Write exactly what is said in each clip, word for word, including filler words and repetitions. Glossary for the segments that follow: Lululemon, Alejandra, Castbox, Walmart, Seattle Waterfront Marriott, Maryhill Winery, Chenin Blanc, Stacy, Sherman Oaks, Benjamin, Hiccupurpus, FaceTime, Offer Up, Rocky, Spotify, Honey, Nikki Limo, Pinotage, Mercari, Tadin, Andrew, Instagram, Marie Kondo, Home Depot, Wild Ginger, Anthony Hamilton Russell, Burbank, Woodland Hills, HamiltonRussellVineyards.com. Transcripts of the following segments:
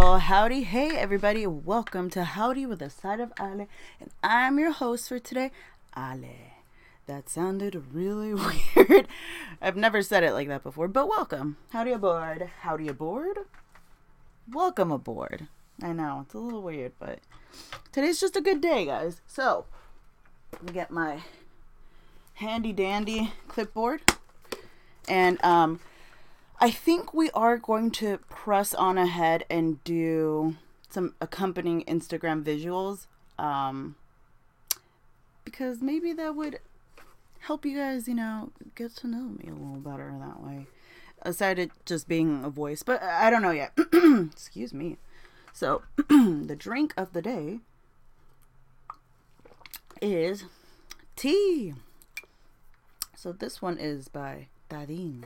Well, howdy. Hey, everybody. Welcome to Howdy with a Side of Ale. And I'm your host for today, Ale. That sounded really weird. I've never said it like that before, but welcome. Howdy aboard. Howdy aboard. Welcome aboard. I know, it's a little weird, but today's just a good day, guys. So, let me get my handy dandy clipboard. And, um... I think we are going to press on ahead and do some accompanying Instagram visuals um, because maybe that would help you guys, you know, get to know me a little better that way. Aside of just being a voice, but I don't know yet. Excuse me. So the drink of the day is tea. So this one is by Tadin.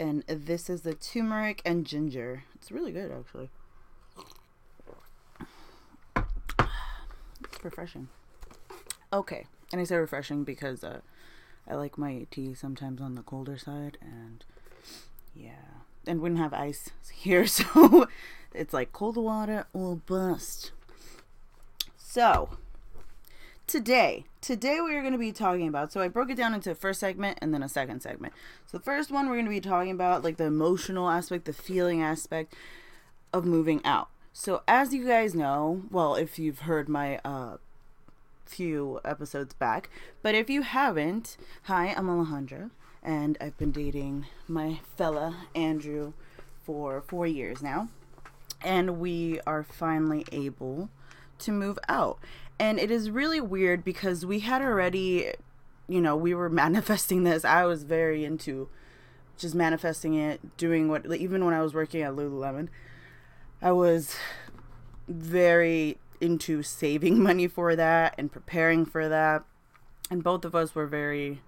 And this is the turmeric and ginger. It's really good, actually. It's refreshing. Okay. And I say refreshing because uh, I like my tea sometimes on the colder side. And yeah. And we don't have ice here. So it's like cold water or bust. So today. Today we are going to be talking about, so I broke it down into a first segment and then a second segment. So the first one we're going to be talking about like the emotional aspect, the feeling aspect of moving out. So as you guys know, well, if you've heard my uh, few episodes back, but if you haven't, hi, I'm Alejandra and I've been dating my fella Andrew for four years now. And we are finally able to move out. And it is really weird because we had already, you know, we were manifesting this. I was very into just manifesting it, doing what, even when I was working at Lululemon, I was very into saving money for that and preparing for that. And both of us were very,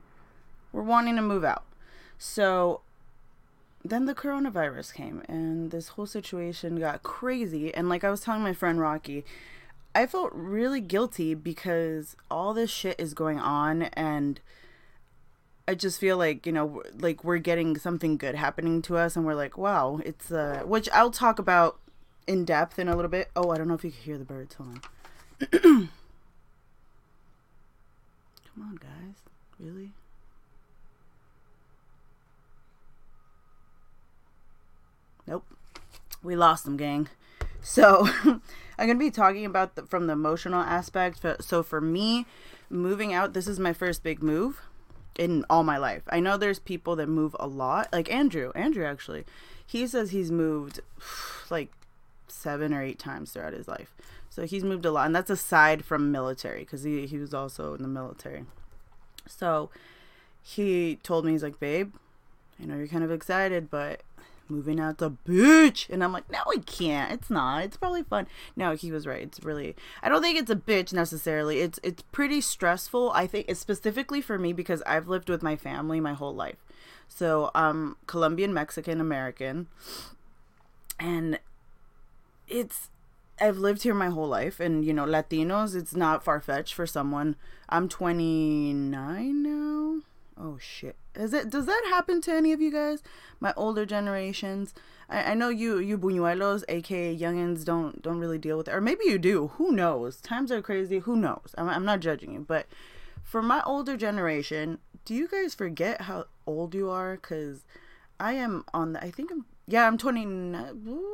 we're wanting to move out. So then the coronavirus came and this whole situation got crazy. And like I was telling my friend Rocky, I felt really guilty because all this shit is going on and I just feel like, you know, like we're getting something good happening to us and we're like, wow, it's, uh, which I'll talk about in depth in a little bit. Oh, I don't know if you can hear the birds. Hold on. Come on, guys. Really? Nope. We lost them, gang. So I'm going to be talking about the, from the emotional aspect. So for me, moving out, this is my first big move in all my life. I know there's people that move a lot, like Andrew, Andrew, actually, he says he's moved like seven or eight times throughout his life. So he's moved a lot. And that's aside from military, because he, he was also in the military. So he told me, he's like, babe, I know you're kind of excited, but moving out the bitch. And I'm like, no, I can't. It's not. It's probably fun. No, he was right. It's really, I don't think it's a bitch necessarily. It's, it's pretty stressful. I think it's specifically for me because I've lived with my family my whole life. So um, Colombian, Mexican, American. And it's, I've lived here my whole life. And, you know, Latinos, it's not far-fetched for someone. I'm twenty-nine now. Oh, shit. Is it, does that happen to any of you guys? My older generations. I, I know you, you buñuelos, A K A youngins, don't, don't really deal with it. Or maybe you do. Who knows? Times are crazy. Who knows? I'm, I'm not judging you. But for my older generation, do you guys forget how old you are? Because I am on the, I think I'm, yeah, I'm twenty-nine.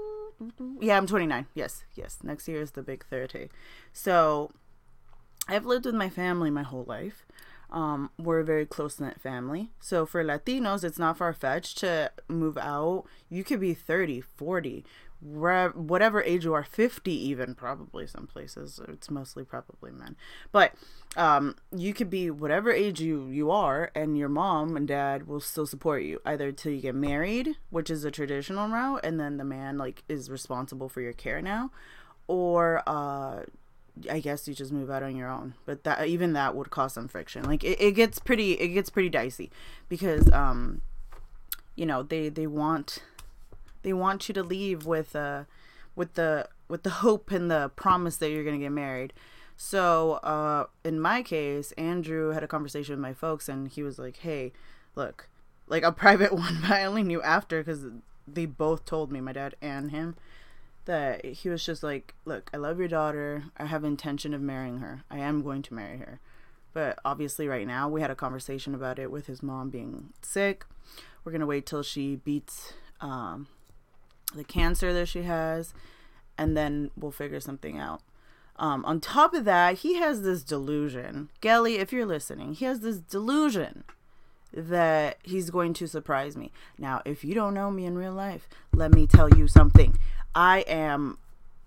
Yeah, I'm twenty-nine. Yes. Yes. Next year is the big thirty. So I've lived with my family my whole life. Um, we're a very close-knit family. So for Latinos, it's not far-fetched to move out. You could be thirty, forty, re- whatever age you are, fifty even, probably some places. It's mostly probably men. But um, you could be whatever age you, you are, and your mom and dad will still support you, either till you get married, which is a traditional route, and then the man like is responsible for your care now, or uh I guess you just move out on your own, but that even that would cause some friction. Like it, it gets pretty, it gets pretty dicey because, um, you know, they, they want, they want you to leave with, uh, with the, with the hope and the promise that you're going to get married. So, uh, in my case, Andrew had a conversation with my folks and he was like, hey, look, like a private one, but I only knew after, cause they both told me, my dad and him, that he was just like, look, I love your daughter. I have intention of marrying her. I am going to marry her. But obviously right now, we had a conversation about it with his mom being sick. We're going to wait till she beats um, the cancer that she has, and then we'll figure something out. Um, on top of that, he has this delusion. Gelly, if you're listening, he has this delusion that he's going to surprise me. Now, if you don't know me in real life, let me tell you something. I am,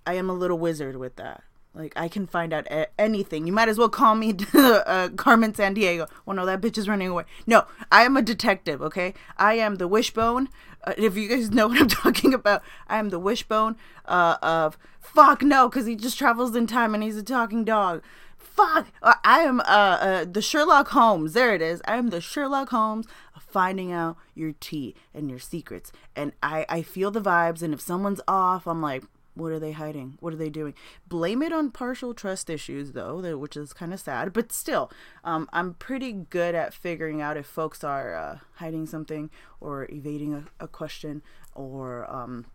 I am a little wizard with that. Like, I can find out a- anything. You might as well call me uh, Carmen Sandiego. Well, no, that bitch is running away. No, I am a detective, okay? I am the wishbone. Uh, if you guys know what I'm talking about, I am the wishbone uh, of, fuck no, because he just travels in time and he's a talking dog. Fuck! Uh, I am uh, uh, the Sherlock Holmes. There it is. I am the Sherlock Holmes of finding out your tea and your secrets. And I, I feel the vibes, and if someone's off, I'm like, what are they hiding? What are they doing? Blame it on partial trust issues, though, which is kind of sad. But still, um, I'm pretty good at figuring out if folks are uh, hiding something or evading a, a question, or um,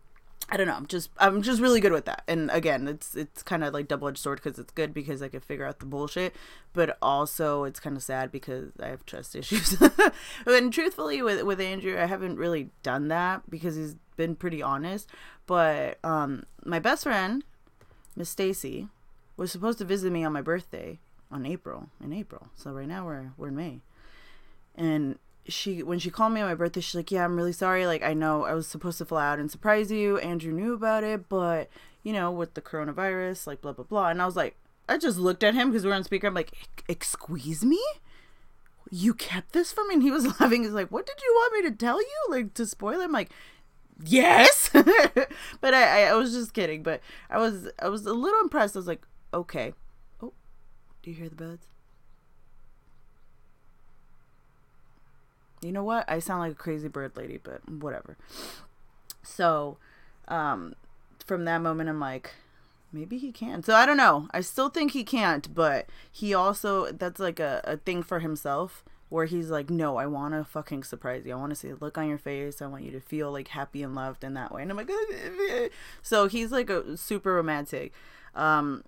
I don't know. I'm just I'm just really good with that. And again, it's it's kind of like double-edged sword, because it's good because I can figure out the bullshit, but also it's kind of sad because I have trust issues. And truthfully, with with Andrew, I haven't really done that because he's been pretty honest. But um my best friend, Miss Stacy, was supposed to visit me on my birthday on April in April. So right now we're we're in May. And she when she called me on my birthday, she's like, yeah, I'm really sorry. Like, I know I was supposed to fly out and surprise you. Andrew knew about it, but you know, with the coronavirus, like blah blah blah. And I was like, I just looked at him because we were on speaker. I'm like, excuse me? You kept this from me? And he was laughing. He's like, what did you want me to tell you? Like, to spoil it? I'm like, yes. But I, I, I was just kidding. But I was I was a little impressed. I was like, okay. Oh, do you hear the birds? You know what? I sound like a crazy bird lady, but whatever. So um, from that moment, I'm like, maybe he can. So I don't know. I still think he can't, but he also, that's like a, a thing for himself, where he's like, no, I want to fucking surprise you. I want to see the look on your face. I want you to feel like happy and loved in that way. And I'm like, so he's like a super romantic. Um,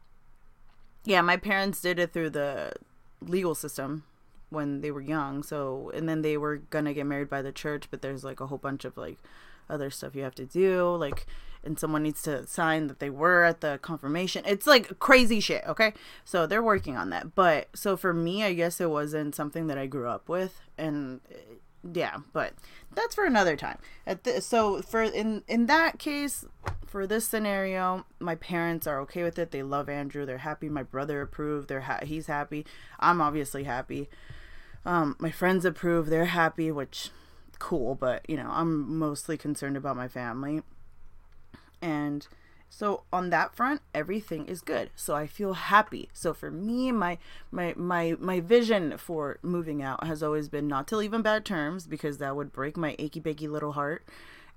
yeah, my parents did it through the legal system when they were young. So, and then they were going to get married by the church, but there's like a whole bunch of like other stuff you have to do. Like, and someone needs to sign that they were at the confirmation. It's like crazy shit, okay? So they're working on that. But so for me, I guess it wasn't something that I grew up with, and yeah, but that's for another time. At the, so for in in that case, for this scenario, my parents are okay with it. They love Andrew. They're happy. My brother approved. They're ha- he's happy. I'm obviously happy. Um, my friends approve. They're happy, which cool. But you know, I'm mostly concerned about my family. And so on that front, everything is good. So I feel happy. So for me, my, my, my, my vision for moving out has always been not to leave on bad terms, because that would break my achy bakey little heart,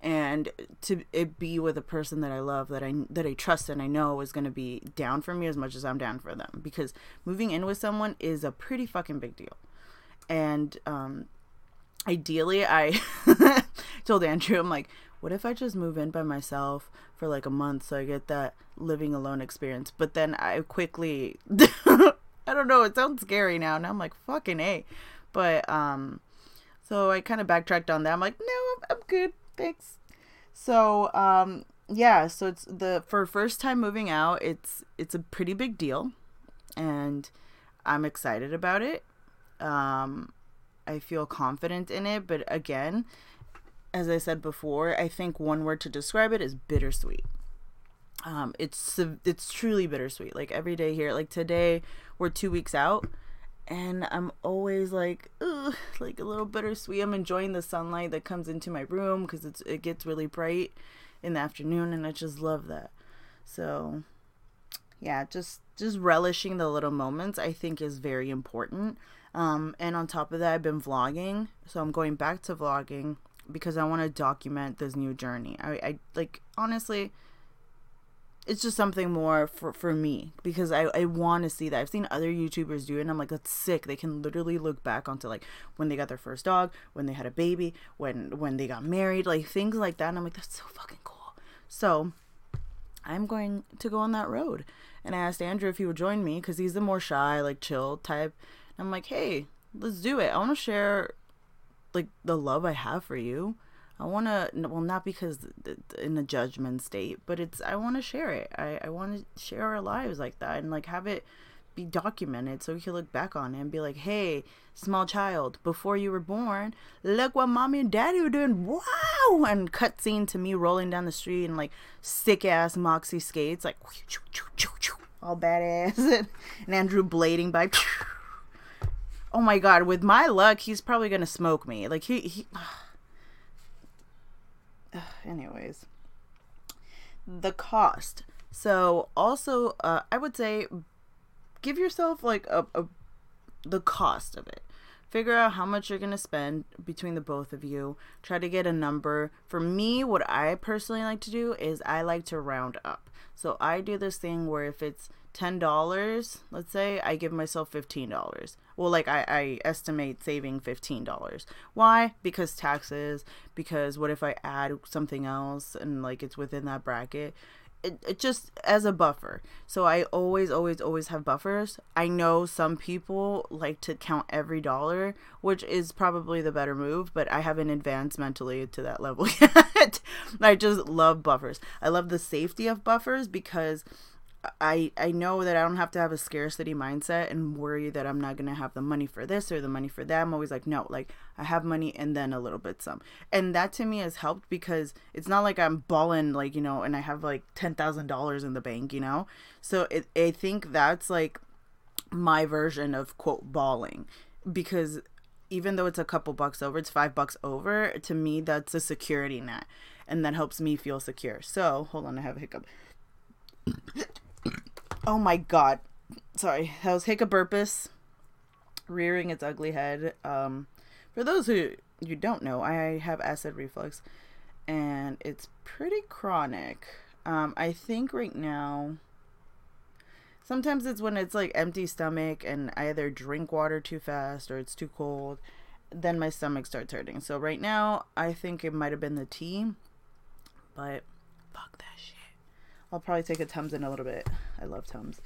and to it be with a person that I love, that I, that I trust and I know is going to be down for me as much as I'm down for them, because moving in with someone is a pretty fucking big deal. And, um, ideally I told Andrew, I'm like, what if I just move in by myself for like a month so I get that living alone experience? But then I quickly, I don't know, it sounds scary now. And I'm like, fucking A. But, um, so I kind of backtracked on that. I'm like, no, I'm, I'm good. Thanks. So, um, yeah, so it's the, for first time moving out, it's, it's a pretty big deal, and I'm excited about it. Um, I feel confident in it, but again, as I said before, I think one word to describe it is bittersweet. Um, it's it's truly bittersweet. Like every day here, like today, we're two weeks out, and I'm always like, ugh, like a little bittersweet. I'm enjoying the sunlight that comes into my room because it's it gets really bright in the afternoon, and I just love that. So, yeah, just just relishing the little moments, I think, is very important. Um, and on top of that, I've been vlogging, so I'm going back to vlogging, because I want to document this new journey. I, I like, honestly, it's just something more for, for me, because I, I want to see that. I've seen other YouTubers do it, and I'm like, that's sick. They can literally look back onto like when they got their first dog, when they had a baby, when, when they got married, like things like that. And I'm like, that's so fucking cool. So I'm going to go on that road. And I asked Andrew if he would join me because he's the more shy, like chill type. And I'm like, hey, let's do it. I want to share like the love I have for you. I want to, well, not because in a judgment state, but it's, I want to share it. I, I want to share our lives like that and like have it be documented so we can look back on it and be like, hey, small child, before you were born, look what mommy and daddy were doing. Wow. And cutscene to me rolling down the street in like sick ass moxie skates, like all badass. And Andrew blading by. Oh my God. With my luck, he's probably going to smoke me. Like he, he, Ugh, anyways, the cost. So also, uh, I would say, give yourself like a, a the cost of it. Figure out how much you're gonna spend between the both of you. Try to get a number. For me, what I personally like to do is I like to round up. So I do this thing where if it's ten dollars, let's say, I give myself fifteen dollars. Well, like I, I estimate saving fifteen dollars. Why? Because taxes, because what if I add something else and like it's within that bracket? It, it just as a buffer. So I always, always, always have buffers. I know some people like to count every dollar, which is probably the better move, but I haven't advanced mentally to that level yet. I just love buffers. I love the safety of buffers because I, I know that I don't have to have a scarcity mindset and worry that I'm not going to have the money for this or the money for that. I'm always like, no, like I have money and then a little bit some. And that to me has helped because it's not like I'm balling, like, you know, and I have like ten thousand dollars in the bank, you know? So it, I think that's like my version of quote balling, because even though it's a couple bucks over, it's five bucks over, to me, that's a security net and that helps me feel secure. So hold on, I have a hiccup. Oh my God. Sorry. That was Hiccupurpus rearing its ugly head. Um, for those who you don't know, I have acid reflux and it's pretty chronic. Um, I think right now, sometimes it's when it's like empty stomach and I either drink water too fast or it's too cold, then my stomach starts hurting. So right now I think it might've been the tea, but fuck that shit. I'll probably take a Tums in a little bit. I love Tums.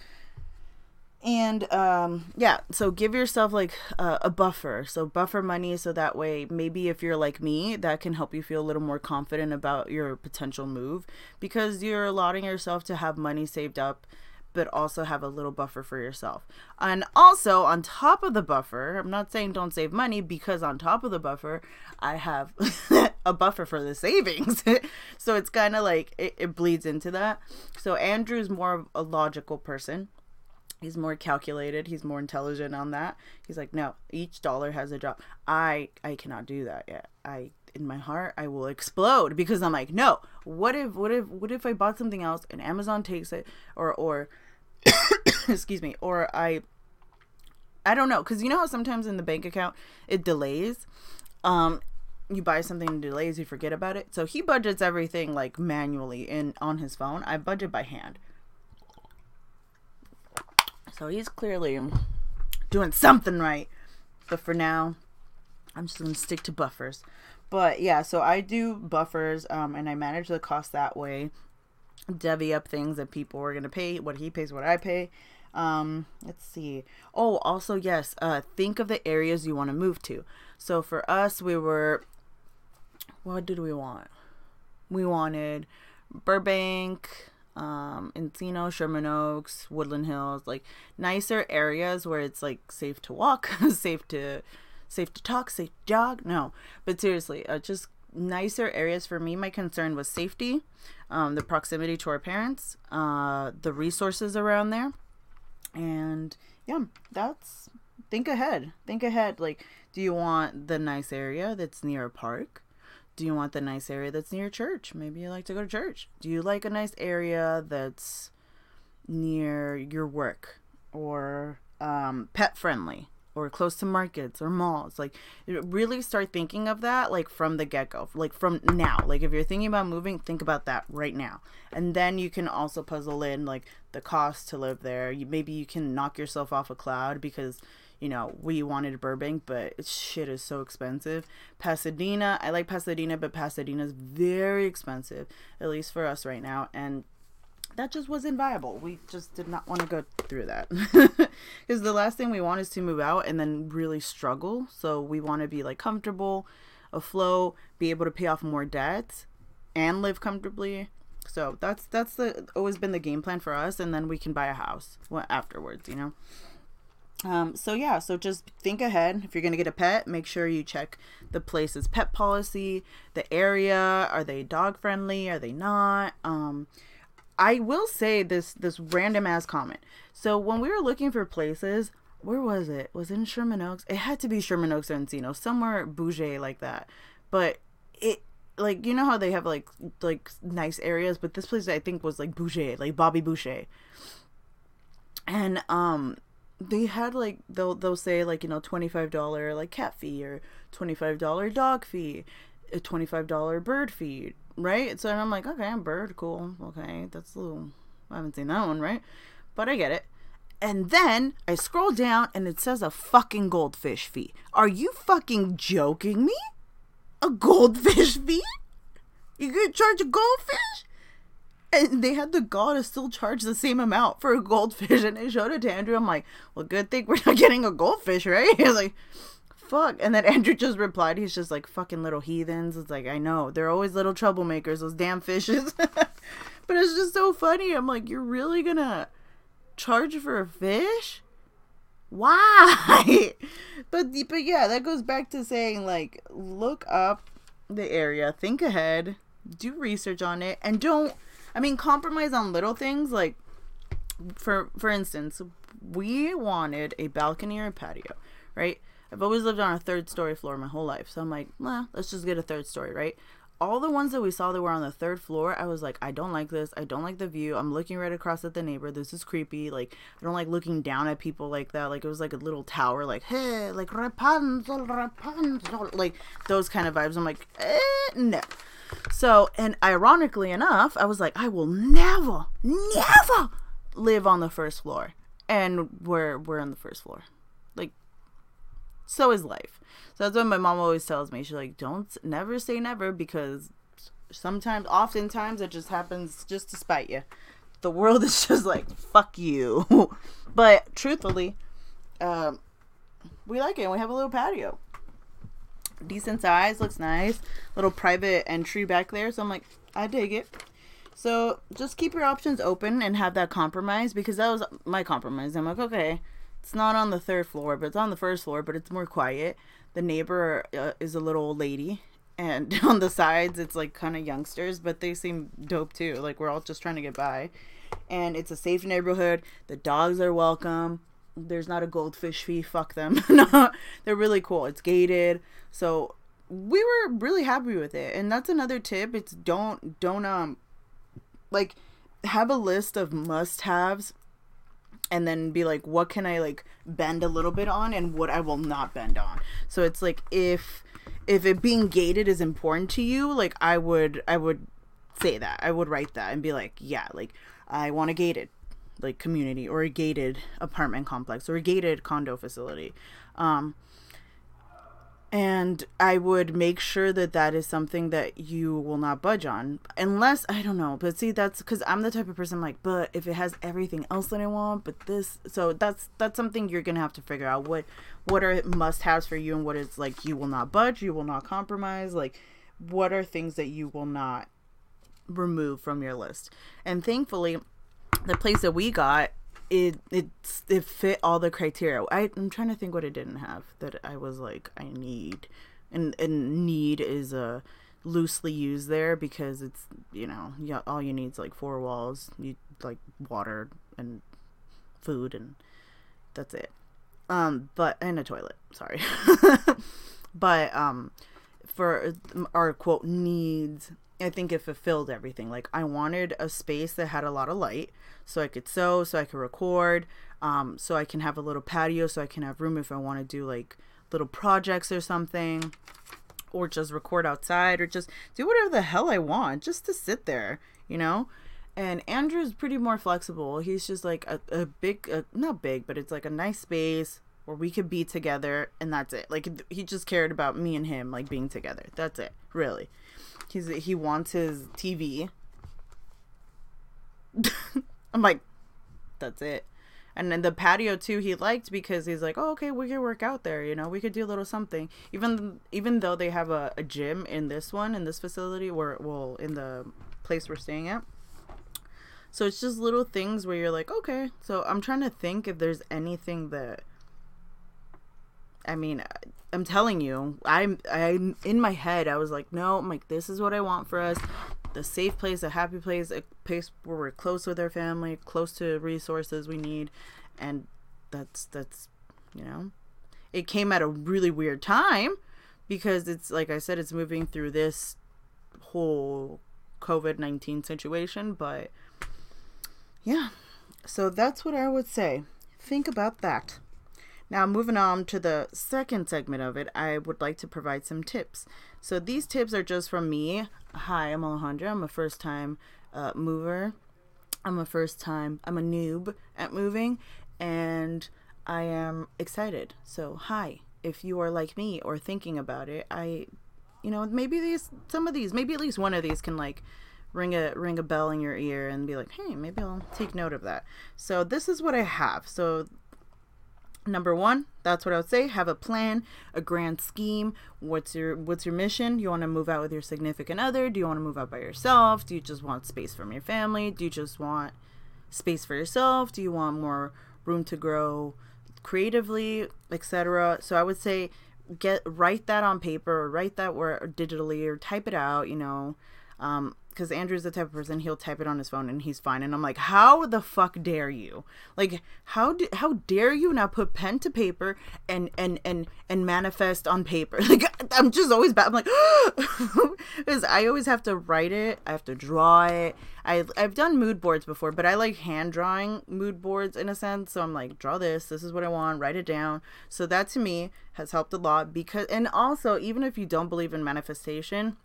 And, um, yeah, so give yourself like uh, a buffer. So buffer money. So that way, maybe if you're like me, that can help you feel a little more confident about your potential move, because you're allowing yourself to have money saved up, but also have a little buffer for yourself. And also on top of the buffer, I'm not saying don't save money, because on top of the buffer, I have a buffer for the savings. So it's kind of like it, it bleeds into that. So Andrew's more of a logical person. He's more calculated. He's more intelligent on that. He's like, no, each dollar has a drop. I, I cannot do that yet. I, in my heart, I will explode, because I'm like, no, what if, what if, what if I bought something else and Amazon takes it, or, or, excuse me, or I, I don't know. Cause you know how sometimes in the bank account it delays, um, you buy something and delays, you forget about it. So he budgets everything like manually in on his phone. I budget by hand. So he's clearly doing something right. But for now, I'm just going to stick to buffers. But yeah, so I do buffers um, and I manage the cost that way. Divvy up things that people are going to pay, what he pays, what I pay. Um, let's see. Oh, also, yes, uh, think of the areas you want to move to. So for us, we were, what did we want? We wanted Burbank, um Encino, Sherman Oaks, Woodland Hills, like nicer areas where it's like safe to walk, safe to safe to talk, safe to jog. No, but seriously, uh, just nicer areas. For me, my concern was safety, um the proximity to our parents, uh the resources around there. And yeah, that's think ahead think ahead like, do you want the nice area that's near a park? Do you want the nice area that's near church? Maybe you like to go to church. Do you like a nice area that's near your work, or um, pet friendly, or close to markets or malls? Like, really start thinking of that, like from the get-go, like from now. Like if you're thinking about moving, think about that right now. And then you can also puzzle in like the cost to live there. You, maybe you can knock yourself off a cloud, because you know, we wanted Burbank, but shit is so expensive. Pasadena, I like Pasadena, but Pasadena's very expensive, at least for us right now. And that just wasn't viable. We just did not want to go through that. Because the last thing we want is to move out and then really struggle. So we want to be like comfortable, afloat, be able to pay off more debt and live comfortably. So that's that's the always been the game plan for us. And then we can buy a house afterwards, you know. Um, so yeah, so just think ahead. If you're going to get a pet, make sure you check the place's pet policy, the area. Are they dog friendly? Are they not? Um, I will say this, this random ass comment. So when we were looking for places, where was it? Was it in Sherman Oaks? It had to be Sherman Oaks or Encino, somewhere bougie like that. But it, like, you know how they have like, like nice areas, but this place I think was like bougie, like Bobby Boucher. And, um, they had like, they'll, they'll say like, you know, twenty-five dollars like cat fee or twenty-five dollars dog fee, a twenty-five dollars bird fee, right? So and I'm like, okay, I'm bird, cool. Okay, that's a little, I haven't seen that one, right? But I get it. And then I scroll down and it says a fucking goldfish fee. Are you fucking joking me? A goldfish fee? You gonna charge a goldfish? And they had the gall to still charge the same amount for a goldfish. And I showed it to Andrew. I'm like, well, good thing we're not getting a goldfish, right? He's like, fuck. And then Andrew just replied. He's just like, fucking little heathens. It's like, I know. They're always little troublemakers, those damn fishes. But it's just so funny. I'm like, you're really going to charge for a fish? Why? but, but yeah, that goes back to saying, like, look up the area. Think ahead. Do research on it. And don't. I mean, compromise on little things, like, for for instance, we wanted a balcony or a patio, right? I've always lived on a third-story floor my whole life, so I'm like, nah, let's just get a third story, right? All the ones that we saw that were on the third floor, I was like, I don't like this. I don't like the view. I'm looking right across at the neighbor. This is creepy. Like, I don't like looking down at people like that. Like, it was like a little tower, like, hey, like, Rapunzel, Rapunzel, like, those kind of vibes. I'm like, eh, no. So, and ironically enough, I was like, I will never, never live on the first floor. And we're, we're on the first floor. Like, so is life. So that's what my mom always tells me. She's like, don't never say never, because sometimes, oftentimes it just happens just to spite you. The world is just like, fuck you. But truthfully, um, we like it. And we have a little patio. Decent size, looks nice, little private entry back there, so I'm like, I dig it. So just keep your options open and have that compromise, because that was my compromise. I'm like, okay, it's not on the third floor, but it's on the first floor, but it's more quiet. The neighbor uh, is a little old lady, and on the sides it's like kind of youngsters, but they seem dope too. Like, we're all just trying to get by, and it's a safe neighborhood. The dogs are welcome. There's not a goldfish fee. Fuck them. No, they're really cool. It's gated. So we were really happy with it. And that's another tip. It's don't, don't, um, like, have a list of must haves and then be like, what can I like bend a little bit on and what I will not bend on. So it's like, if, if it being gated is important to you, like I would, I would say that. I would write that and be like, yeah, like I want a gated, like, community, or a gated apartment complex, or a gated condo facility. Um, and I would make sure that that is something that you will not budge on, unless, I don't know, but see, that's because I'm the type of person, like, but if it has everything else that I want, but this, so that's, that's something you're going to have to figure out what, what are must-haves for you, and what is like, you will not budge, you will not compromise. Like, what are things that you will not remove from your list? And thankfully, the place that we got, it it it fit all the criteria. I, I'm trying to think what it didn't have that I was like, I need, and and need is a loosely used there, because it's, you know, yeah, all you need is like four walls, you like water and food, and that's it. Um, but and a toilet. Sorry, but um, for our quote needs, I think it fulfilled everything. Like, I wanted a space that had a lot of light, so I could sew, so I could record, um, so I can have a little patio, so I can have room if I want to do like little projects or something, or just record outside, or just do whatever the hell I want, just to sit there, you know. And Andrew's pretty more flexible. He's just like a, a big, a, not big, but it's like a nice space where we could be together, and that's it. Like, he just cared about me and him, like, being together. That's it, really. He's, he wants his T V. I'm like, that's it. And then the patio too, he liked, because he's like, oh, okay, we could work out there, you know, we could do a little something. Even even though they have a, a gym in this one, in this facility, where, well, in the place we're staying at. So it's just little things where you're like, okay. So I'm trying to think if there's anything that, I mean, I'm telling you, I'm, I'm in my head, I was like, no, I'm like, this is what I want for us. The safe place, a happy place, a place where we're close with our family, close to resources we need. And that's, that's, you know, it came at a really weird time, because it's, like I said, it's moving through this whole covid nineteen situation. But yeah, so that's what I would say. Think about that. Now, moving on to the second segment of it, I would like to provide some tips. So these tips are just from me. Hi, I'm Alejandra. I'm a first-time uh, mover. I'm a first-time, I'm a noob at moving, and I am excited. So hi, if you are like me or thinking about it, I, you know, maybe these, some of these, maybe at least one of these can like ring a ring a bell in your ear and be like, hey, maybe I'll take note of that. So this is what I have. So number one, that's what I would say. Have a plan, a grand scheme. What's your what's your mission? You want to move out with your significant other? Do you want to move out by yourself? Do you just want space from your family? Do you just want space for yourself? Do you want more room to grow creatively, et cetera? So I would say get write that on paper, or write that word, or digitally, or type it out, you know. Um because Andrew's the type of person, he'll type it on his phone and he's fine. And I'm like, how the fuck dare you? Like, how do, how dare you now put pen to paper and, and, and, and manifest on paper? Like, I'm just always bad. I'm like, because I always have to write it. I have to draw it. I, I've done mood boards before, but I like hand drawing mood boards in a sense. So I'm like, draw this. This is what I want. Write it down. So that to me has helped a lot, because, and also, even if you don't believe in manifestation,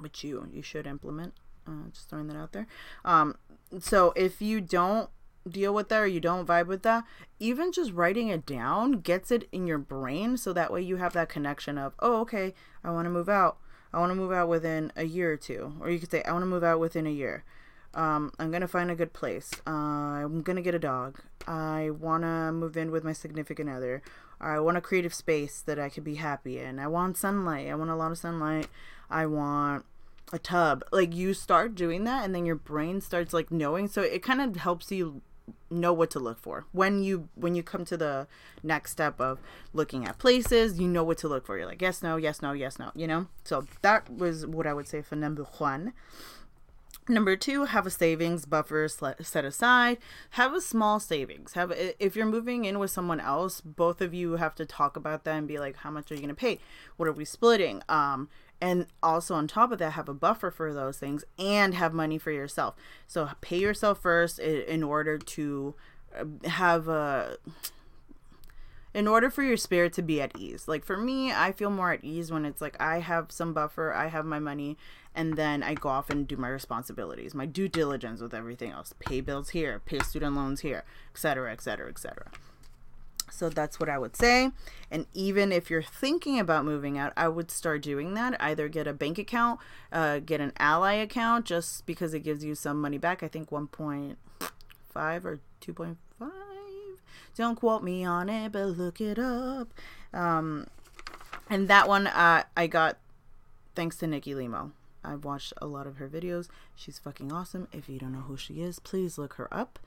which you you should implement, uh, just throwing that out there, um so if you don't deal with that, or you don't vibe with that, even just writing it down gets it in your brain, so that way you have that connection of, oh, okay, I want to move out I want to move out within a year or two. Or you could say, I want to move out within a year. um I'm gonna find a good place. uh, I'm gonna get a dog. I want to move in with my significant other. I want a creative space that I could be happy in. I want sunlight. I want a lot of sunlight. I want a tub. Like, you start doing that, and then your brain starts like knowing. So it kind of helps you know what to look for. When you when you come to the next step of looking at places, you know what to look for. You're like, yes, no, yes, no, yes, no, you know? So that was what I would say for number one. Number two, have a savings buffer set aside. Have a small savings. Have if you're moving in with someone else, both of you have to talk about that and be like, how much are you going to pay? What are we splitting? Um, and also on top of that, have a buffer for those things, and have money for yourself. So pay yourself first in order to have a... in order for your spirit to be at ease. Like, for me, I feel more at ease when it's like, I have some buffer, I have my money, and then I go off and do my responsibilities, my due diligence with everything else. Pay bills here, pay student loans here, et cetera, et cetera, et cetera. So that's what I would say. And even if you're thinking about moving out, I would start doing that. Either get a bank account, uh, get an Ally account, just because it gives you some money back. I think one point five or two point five. Don't quote me on it, but look it up. Um, and that one uh, I got thanks to Nikki Limo. I've watched a lot of her videos. She's fucking awesome. If you don't know who she is, please look her up.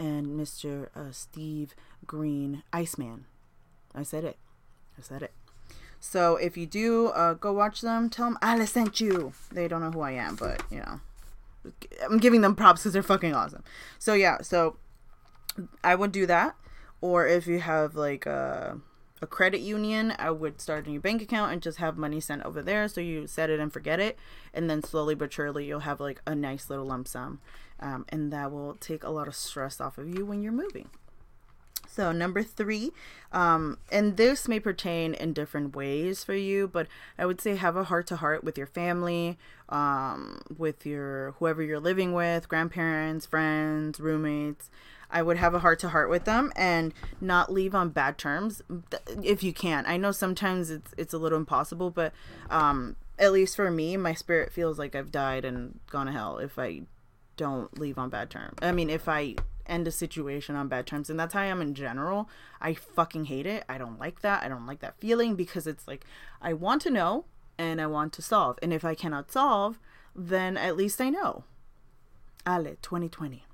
And Mister Uh, Steve Green, Iceman. I said it. I said it. So if you do, uh, go watch them. Tell them I sent you. They don't know who I am, but, you know, I'm giving them props because they're fucking awesome. So, yeah. So I would do that. Or if you have like a, a credit union, I would start a new bank account and just have money sent over there. So you set it and forget it. And then slowly but surely, you'll have like a nice little lump sum. Um, and that will take a lot of stress off of you when you're moving. So number three, um, and this may pertain in different ways for you, but I would say have a heart to heart with your family, um, with your whoever you're living with, grandparents, friends, roommates. I would have a heart to heart with them and not leave on bad terms if you can. I know sometimes it's it's a little impossible, but um, at least for me, my spirit feels like I've died and gone to hell if I don't leave on bad terms. I mean, if I end a situation on bad terms, and that's how I am in general. I fucking hate it. I don't like that. I don't like that feeling, because it's like, I want to know and I want to solve. And if I cannot solve, then at least I know. Ale, twenty twenty.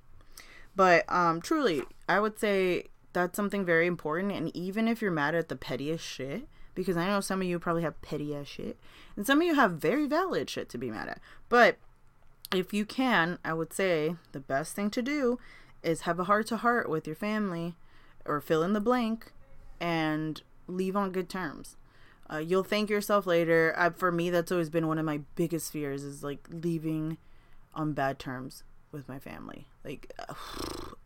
But um, truly, I would say that's something very important. And even if you're mad at the pettiest shit, because I know some of you probably have petty ass shit, and some of you have very valid shit to be mad at. But if you can, I would say the best thing to do is have a heart-to-heart with your family, or fill in the blank, and leave on good terms. Uh, you'll thank yourself later. I, for me, that's always been one of my biggest fears, is like leaving on bad terms with my family. Like,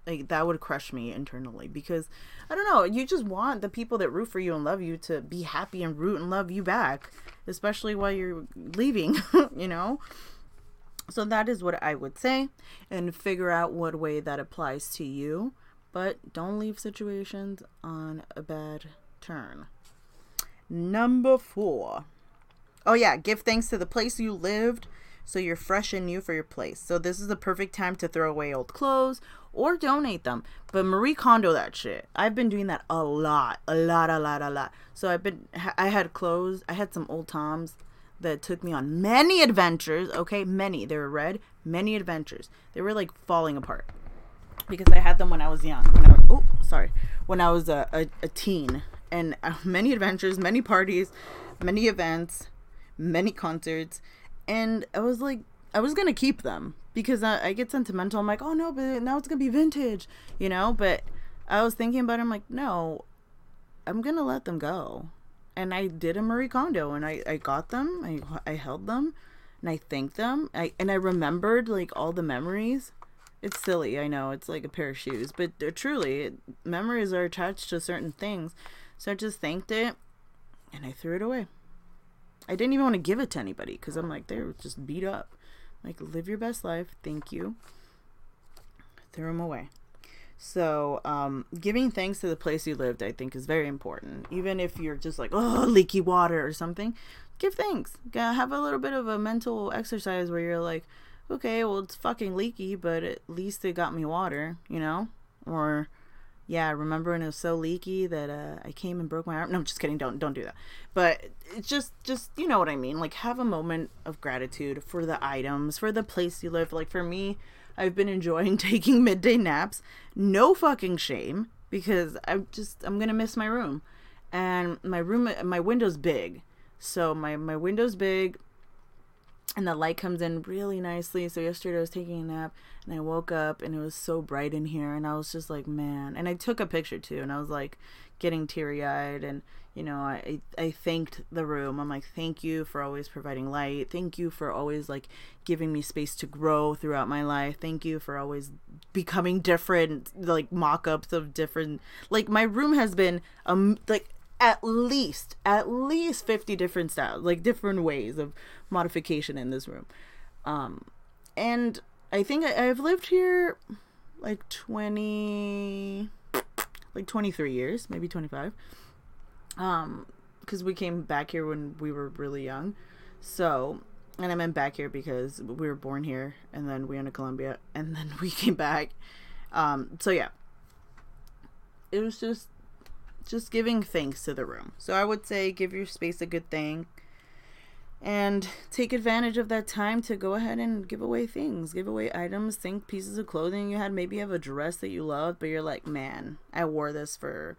like that would crush me internally, because I don't know, you just want the people that root for you and love you to be happy and root and love you back, especially while you're leaving, you know? So that is what I would say, and figure out what way that applies to you, but don't leave situations on a bad turn. Number four. Oh yeah, give thanks to the place you lived, so you're fresh and new for your place. So this is the perfect time to throw away old clothes or donate them. But Marie Kondo that shit. I've been doing that a lot, a lot, a lot, a lot. So I've been, I had clothes, I had some old Toms that took me on many adventures, okay? Many. They were red. Many adventures. They were, like, falling apart. Because I had them when I was young. When I was, oh, sorry. When I was a, a, a teen. And uh, many adventures, many parties, many events, many concerts. And I was, like, I was going to keep them. Because I, I get sentimental. I'm like, oh, no, but now it's going to be vintage. You know? But I was thinking about it. I'm like, no. I'm going to let them go. And I did a Marie Kondo, and I, I got them, I I held them, and I thanked them. I and I remembered, like, all the memories. It's silly, I know, it's like a pair of shoes. But truly, memories are attached to certain things. So I just thanked it, and I threw it away. I didn't even want to give it to anybody, because I'm like, they were just beat up. Like, live your best life, thank you. Threw them away. So, um, giving thanks to the place you lived, I think, is very important. Even if you're just like, oh, leaky water or something, give thanks. Have a little bit of a mental exercise where you're like, okay, well, it's fucking leaky, but at least it got me water, you know? Or, yeah, I remember when it was so leaky that uh, I came and broke my arm. No, I'm just kidding. Don't don't do that. But it's just, just, you know what I mean? Like, have a moment of gratitude for the items, for the place you live. Like, for me, I've been enjoying taking midday naps. No fucking shame, because I'm just, I'm going to miss my room. And my room, my window's big. So my, my window's big and the light comes in really nicely. So yesterday I was taking a nap and I woke up and it was so bright in here. And I was just like, man. And I took a picture too. And I was like getting teary eyed. And, you know, I, I thanked the room. I'm like, thank you for always providing light. Thank you for always, like, giving me space to grow throughout my life. Thank you for always becoming different, like, mock-ups of different, like, my room has been, um, like, at least, at least fifty different styles, like, different ways of modification in this room. Um, and I think I, I've lived here, like, twenty, like, twenty-three years, maybe twenty-five. Um, because we came back here when we were really young. So, and I meant back here because we were born here and then we went to Colombia and then we came back. Um, so yeah, it was just, just giving thanks to the room. So I would say give your space a good thing and take advantage of that time to go ahead and give away things, give away items, think pieces of clothing you had, maybe have a dress that you loved, but you're like, man, I wore this for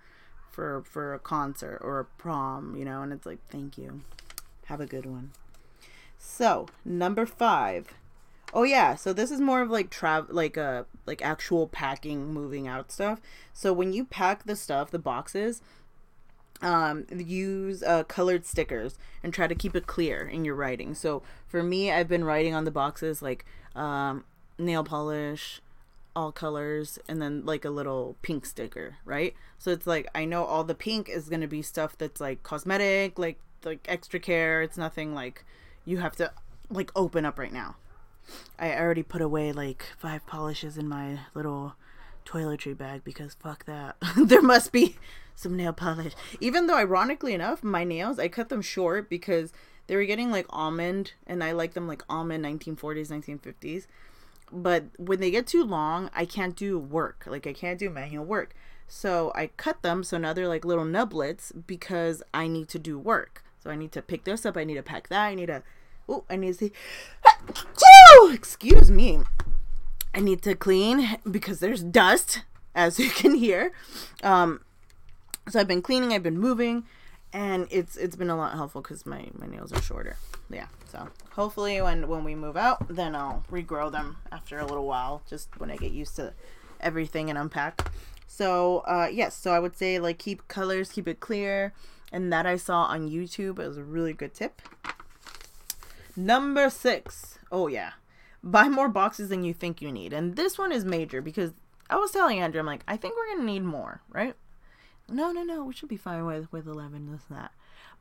for for a concert or a prom, you know, and it's like, thank you, have a good one. So number five. Oh yeah, so this is more of like travel, like a like actual packing, moving out stuff. So when you pack the stuff, the boxes, um use uh colored stickers and try to keep it clear in your writing. So for me, I've been writing on the boxes like um nail polish, all colors, and then like a little pink sticker, right? So it's like, I know all the pink is going to be stuff that's like cosmetic, like like extra care. It's nothing like you have to like open up right now. I already put away like five polishes in my little toiletry bag because fuck that. There must be some nail polish. Even though, ironically enough, my nails, I cut them short because they were getting like almond, and I like them like almond nineteen forties, nineteen fifties. but when they get too long, I can't do work. Like, I can't do manual work. So I cut them. So now they're like little nublets because I need to do work. So I need to pick this up. I need to pack that. I need to, oh, I need to see, excuse me. I need to clean because there's dust, as you can hear. Um, so I've been cleaning, I've been moving, and it's it's been a lot helpful because my, my nails are shorter. Yeah, so hopefully when, when we move out, then I'll regrow them after a little while, just when I get used to everything and unpack. So, uh, yes, so I would say, like, keep colors, keep it clear, and that I saw on YouTube. It was a really good tip. Number six. Oh, yeah. Buy more boxes than you think you need. And this one is major because I was telling Andrew, I'm like, I think we're going to need more, right? No, no, no. We should be fine with, with eleven, this and that.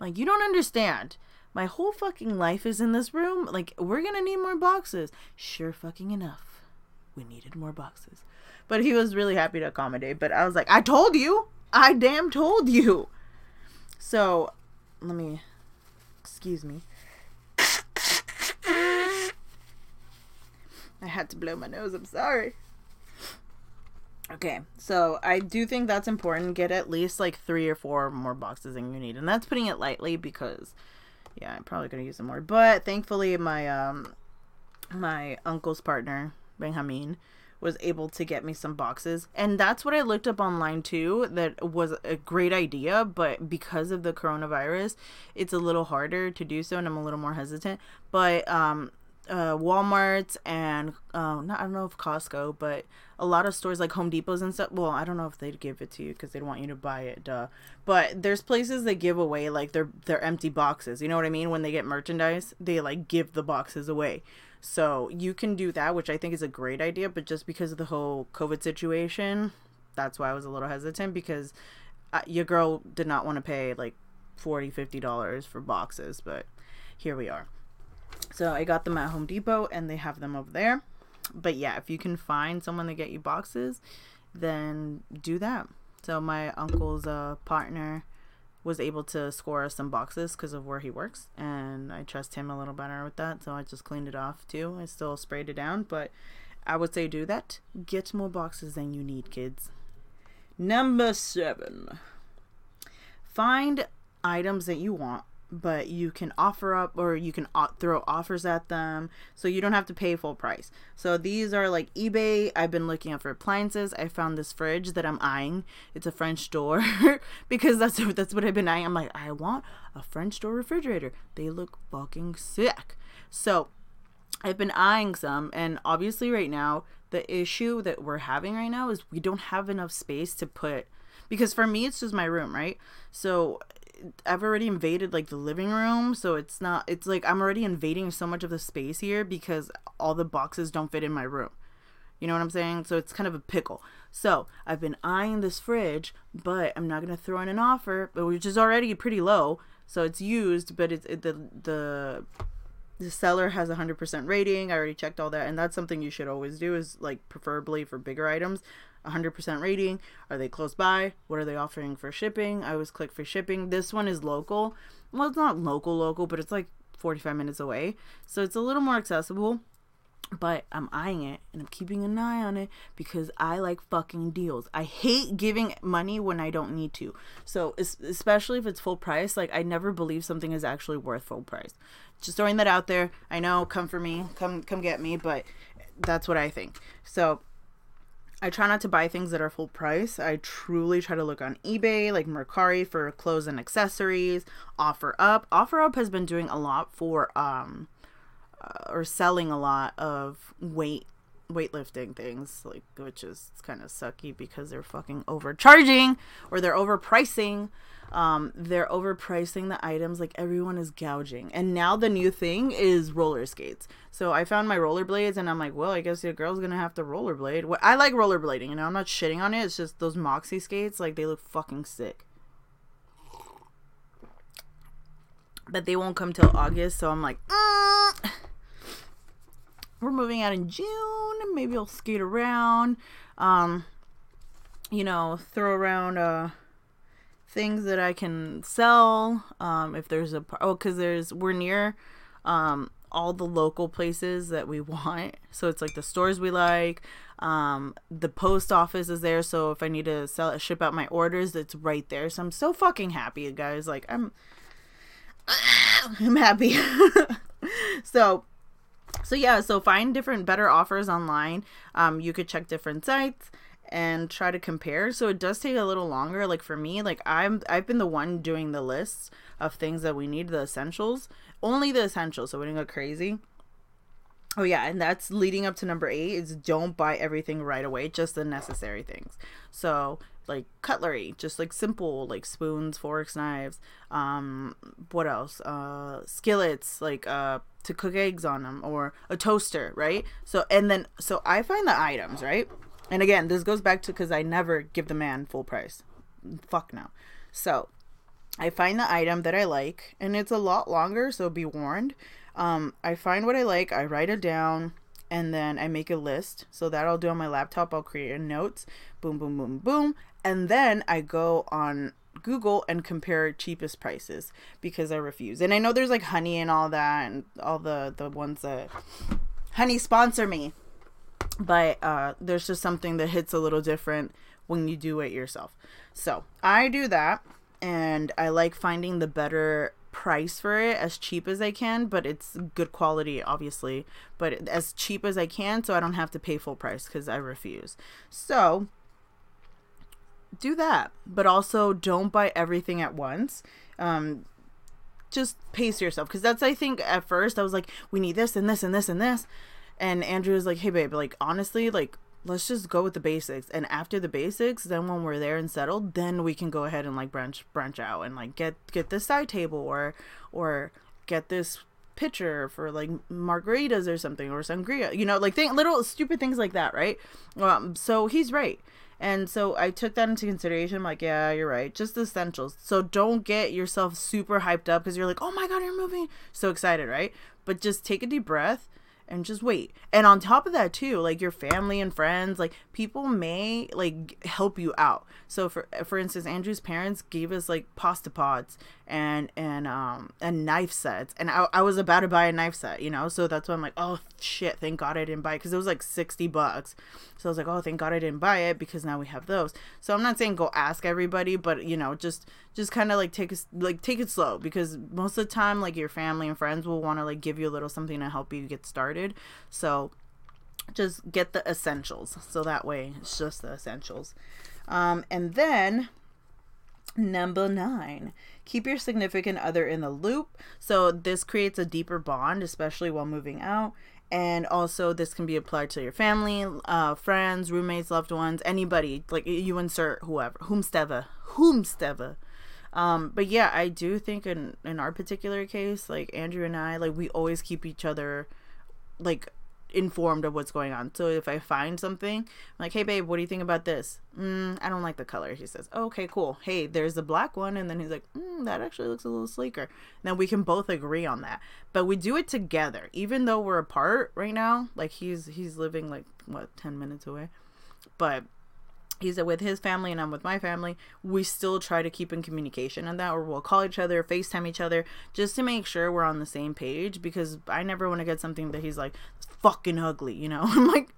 I'm like, you don't understand. My whole fucking life is in this room. Like, we're going to need more boxes. Sure fucking enough. We needed more boxes. But he was really happy to accommodate. But I was like, I told you. I damn told you. So, let me, excuse me. I had to blow my nose. I'm sorry. Okay, so I do think that's important. Get at least like three or four more boxes than you need. And that's putting it lightly because, yeah, I'm probably going to use them more. But thankfully, my um, my uncle's partner, Benjamin, was able to get me some boxes. And that's what I looked up online too. That was a great idea. But because of the coronavirus, it's a little harder to do so. And I'm a little more hesitant. But, um... Uh, Walmart and uh, not, I don't know if Costco, but a lot of stores like Home Depots and stuff. Well, I don't know if they'd give it to you because they'd want you to buy it, duh. But there's places that give away like their their empty boxes. You know what I mean? When they get merchandise, they like give the boxes away. So you can do that, which I think is a great idea. But just because of the whole COVID situation, that's why I was a little hesitant because I, your girl did not want to pay like forty dollars, fifty dollars for boxes. But here we are. So I got them at Home Depot and they have them over there. But yeah, if you can find someone to get you boxes, then do that. So my uncle's uh, partner was able to score us some boxes because of where he works. And I trust him a little better with that. So I just cleaned it off too. I still sprayed it down. But I would say do that. Get more boxes than you need, kids. Number seven. Find items that you want, but you can offer up or you can throw offers at them so you don't have to pay full price. So these are like eBay. I've been looking up for appliances. I found this fridge that I'm eyeing. It's a French door because that's that's what I've been eyeing. I'm like, I want a French door refrigerator. They look fucking sick. So I've been eyeing some, and obviously right now the issue that we're having right now is we don't have enough space to put, because for me it's just my room, right? So I've already invaded like the living room, so it's not, it's like I'm already invading so much of the space here because all the boxes don't fit in my room. You know what I'm saying? So it's kind of a pickle. So I've been eyeing this fridge, but I'm not going to throw in an offer, but which is already pretty low. So it's used, but it's it, the, the, the seller has a hundred percent rating. I already checked all that. And that's something you should always do is like preferably for bigger items. one hundred percent rating. Are they close by? What are they offering for shipping? I always click for shipping. This one is local. Well, it's not local local, but it's like forty-five minutes away, so it's a little more accessible. But I'm eyeing it and I'm keeping an eye on it because I like fucking deals. I hate giving money when I don't need to. So especially if it's full price, like I never believe something is actually worth full price. Just throwing that out there. I know, come for me, come come get me, but that's what I think. So I try not to buy things that are full price. I truly try to look on eBay, like Mercari for clothes and accessories. Offer Up. Offer Up has been doing a lot for, um, uh, or selling a lot of weight, weightlifting things, like, which is kind of sucky because they're fucking overcharging or they're overpricing. Um, they're overpricing the items. Like everyone is gouging. And now the new thing is roller skates. So I found my rollerblades and I'm like, well, I guess your girl's going to have to rollerblade. Well, I like rollerblading, you know, I'm not shitting on it. It's just those Moxie skates. Like they look fucking sick, but they won't come till August. So I'm like, mm. We're moving out in June. Maybe I'll skate around, um, you know, throw around, uh, things that I can sell, um, if there's a, oh, cause there's, we're near, um, all the local places that we want. So it's like the stores we like. Um, the post office is there. So if I need to sell, ship out my orders, it's right there. So I'm so fucking happy, you guys. Like I'm, I'm happy. so, so yeah. So find different better offers online. Um, you could check different sites and try to compare. So it does take a little longer. Like for me, like I'm, I've been the one doing the lists of things that we need, the essentials, only the essentials. So we didn't go crazy. Oh yeah. And that's leading up to number eight is don't buy everything right away. Just the necessary things. So like cutlery, just like simple, like spoons, forks, knives. Um, what else? Uh, skillets, like, uh, to cook eggs on them, or a toaster. Right. So, and then, so I find the items, right? And again, this goes back to because I never give the man full price. Fuck no. So I find the item that I like, and it's a lot longer, so be warned. Um, I find what I like, I write it down, and then I make a list. So that I'll do on my laptop. I'll create a notes. Boom, boom, boom, boom. And then I go on Google and compare cheapest prices because I refuse. And I know there's like Honey and all that, and all the, the ones that... Honey, sponsor me. But uh, there's just something that hits a little different when you do it yourself. So I do that, and I like finding the better price for it as cheap as I can, but it's good quality, obviously, but as cheap as I can so I don't have to pay full price because I refuse. So do that, but also don't buy everything at once. Um, just pace yourself, because that's, I think at first I was like, we need this and this and this and this. And Andrew was like, hey, babe, like, honestly, like, let's just go with the basics. And after the basics, then when we're there and settled, then we can go ahead and, like, branch branch out and, like, get, get this side table or or get this pitcher for, like, margaritas or something, or sangria. You know, like, th- little stupid things like that, right? Um, so he's right. And so I took that into consideration. I'm like, yeah, you're right. Just the essentials. So don't get yourself super hyped up because you're like, oh, my God, you're moving. So excited, right? But just take a deep breath. And just wait. And on top of that too, like your family and friends, like people may like help you out. So for for instance, Andrew's parents gave us like pasta pots and and um and knife sets. And I, I was about to buy a knife set, you know. So that's why I'm like, oh shit, thank God I didn't buy it, because it was like sixty bucks. So I was like, oh thank God I didn't buy it, because now we have those. So I'm not saying go ask everybody, but you know, just just kind of like take it like take it slow, because most of the time like your family and friends will want to like give you a little something to help you get started. So just get the essentials. So that way it's just the essentials. Um, and then number nine, keep your significant other in the loop. So this creates a deeper bond, especially while moving out. And also this can be applied to your family, uh, friends, roommates, loved ones, anybody, like you insert whoever, whomstever, whomstever. Um, but yeah, I do think in, in our particular case, like Andrew and I, like we always keep each other like informed of what's going on. So if I find something, I'm like, hey babe, what do you think about this? Mm, I don't like the color. He says, oh, okay, cool. Hey, there's a black one. And then he's like, mm, that actually looks a little sleeker. And then we can both agree on that, but we do it together, even though we're apart right now. Like he's, he's living like what, ten minutes away, but he's with his family and I'm with my family. We still try to keep in communication on that, or we'll call each other, FaceTime each other, just to make sure we're on the same page, because I never want to get something that he's like, it's fucking ugly, you know? I'm like,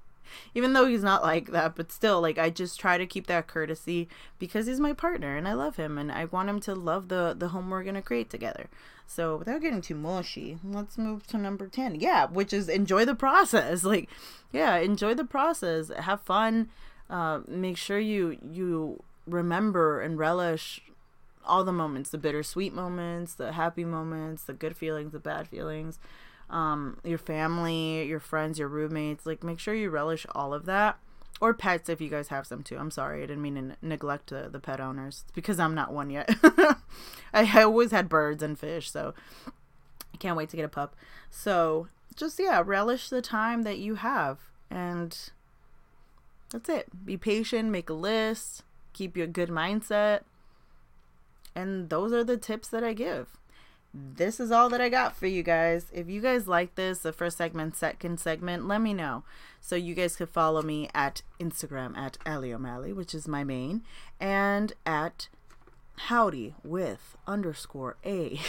even though he's not like that, but still, like, I just try to keep that courtesy because he's my partner and I love him and I want him to love the, the home we're going to create together. So without getting too mushy, let's move to number ten. Yeah, which is enjoy the process. Like, yeah, enjoy the process. Have fun. Uh, make sure you, you remember and relish all the moments, the bittersweet moments, the happy moments, the good feelings, the bad feelings, um, your family, your friends, your roommates, like make sure you relish all of that, or pets if you guys have some too. I'm sorry. I didn't mean to n- neglect the, the pet owners. It's because I'm not one yet. I, I always had birds and fish, so I can't wait to get a pup. So just, yeah, relish the time that you have, and that's it. Be patient, make a list, keep your good mindset. And those are the tips that I give. This is all that I got for you guys. If you guys like this, the first segment, second segment, let me know. So you guys could follow me at Instagram at Ali O'Malley, which is my main, and at howdy with underscore a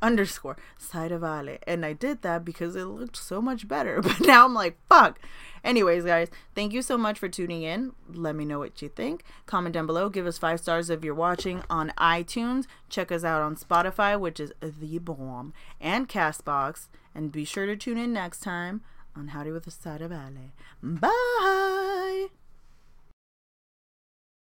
underscore side of Ale. And I did that because it looked so much better. But now I'm like, fuck. Anyways, guys, thank you so much for tuning in. Let me know what you think. Comment down below. Give us five stars if you're watching on iTunes. Check us out on Spotify, which is the bomb, and Castbox. And be sure to tune in next time on Howdy with the Side of Ale. Bye.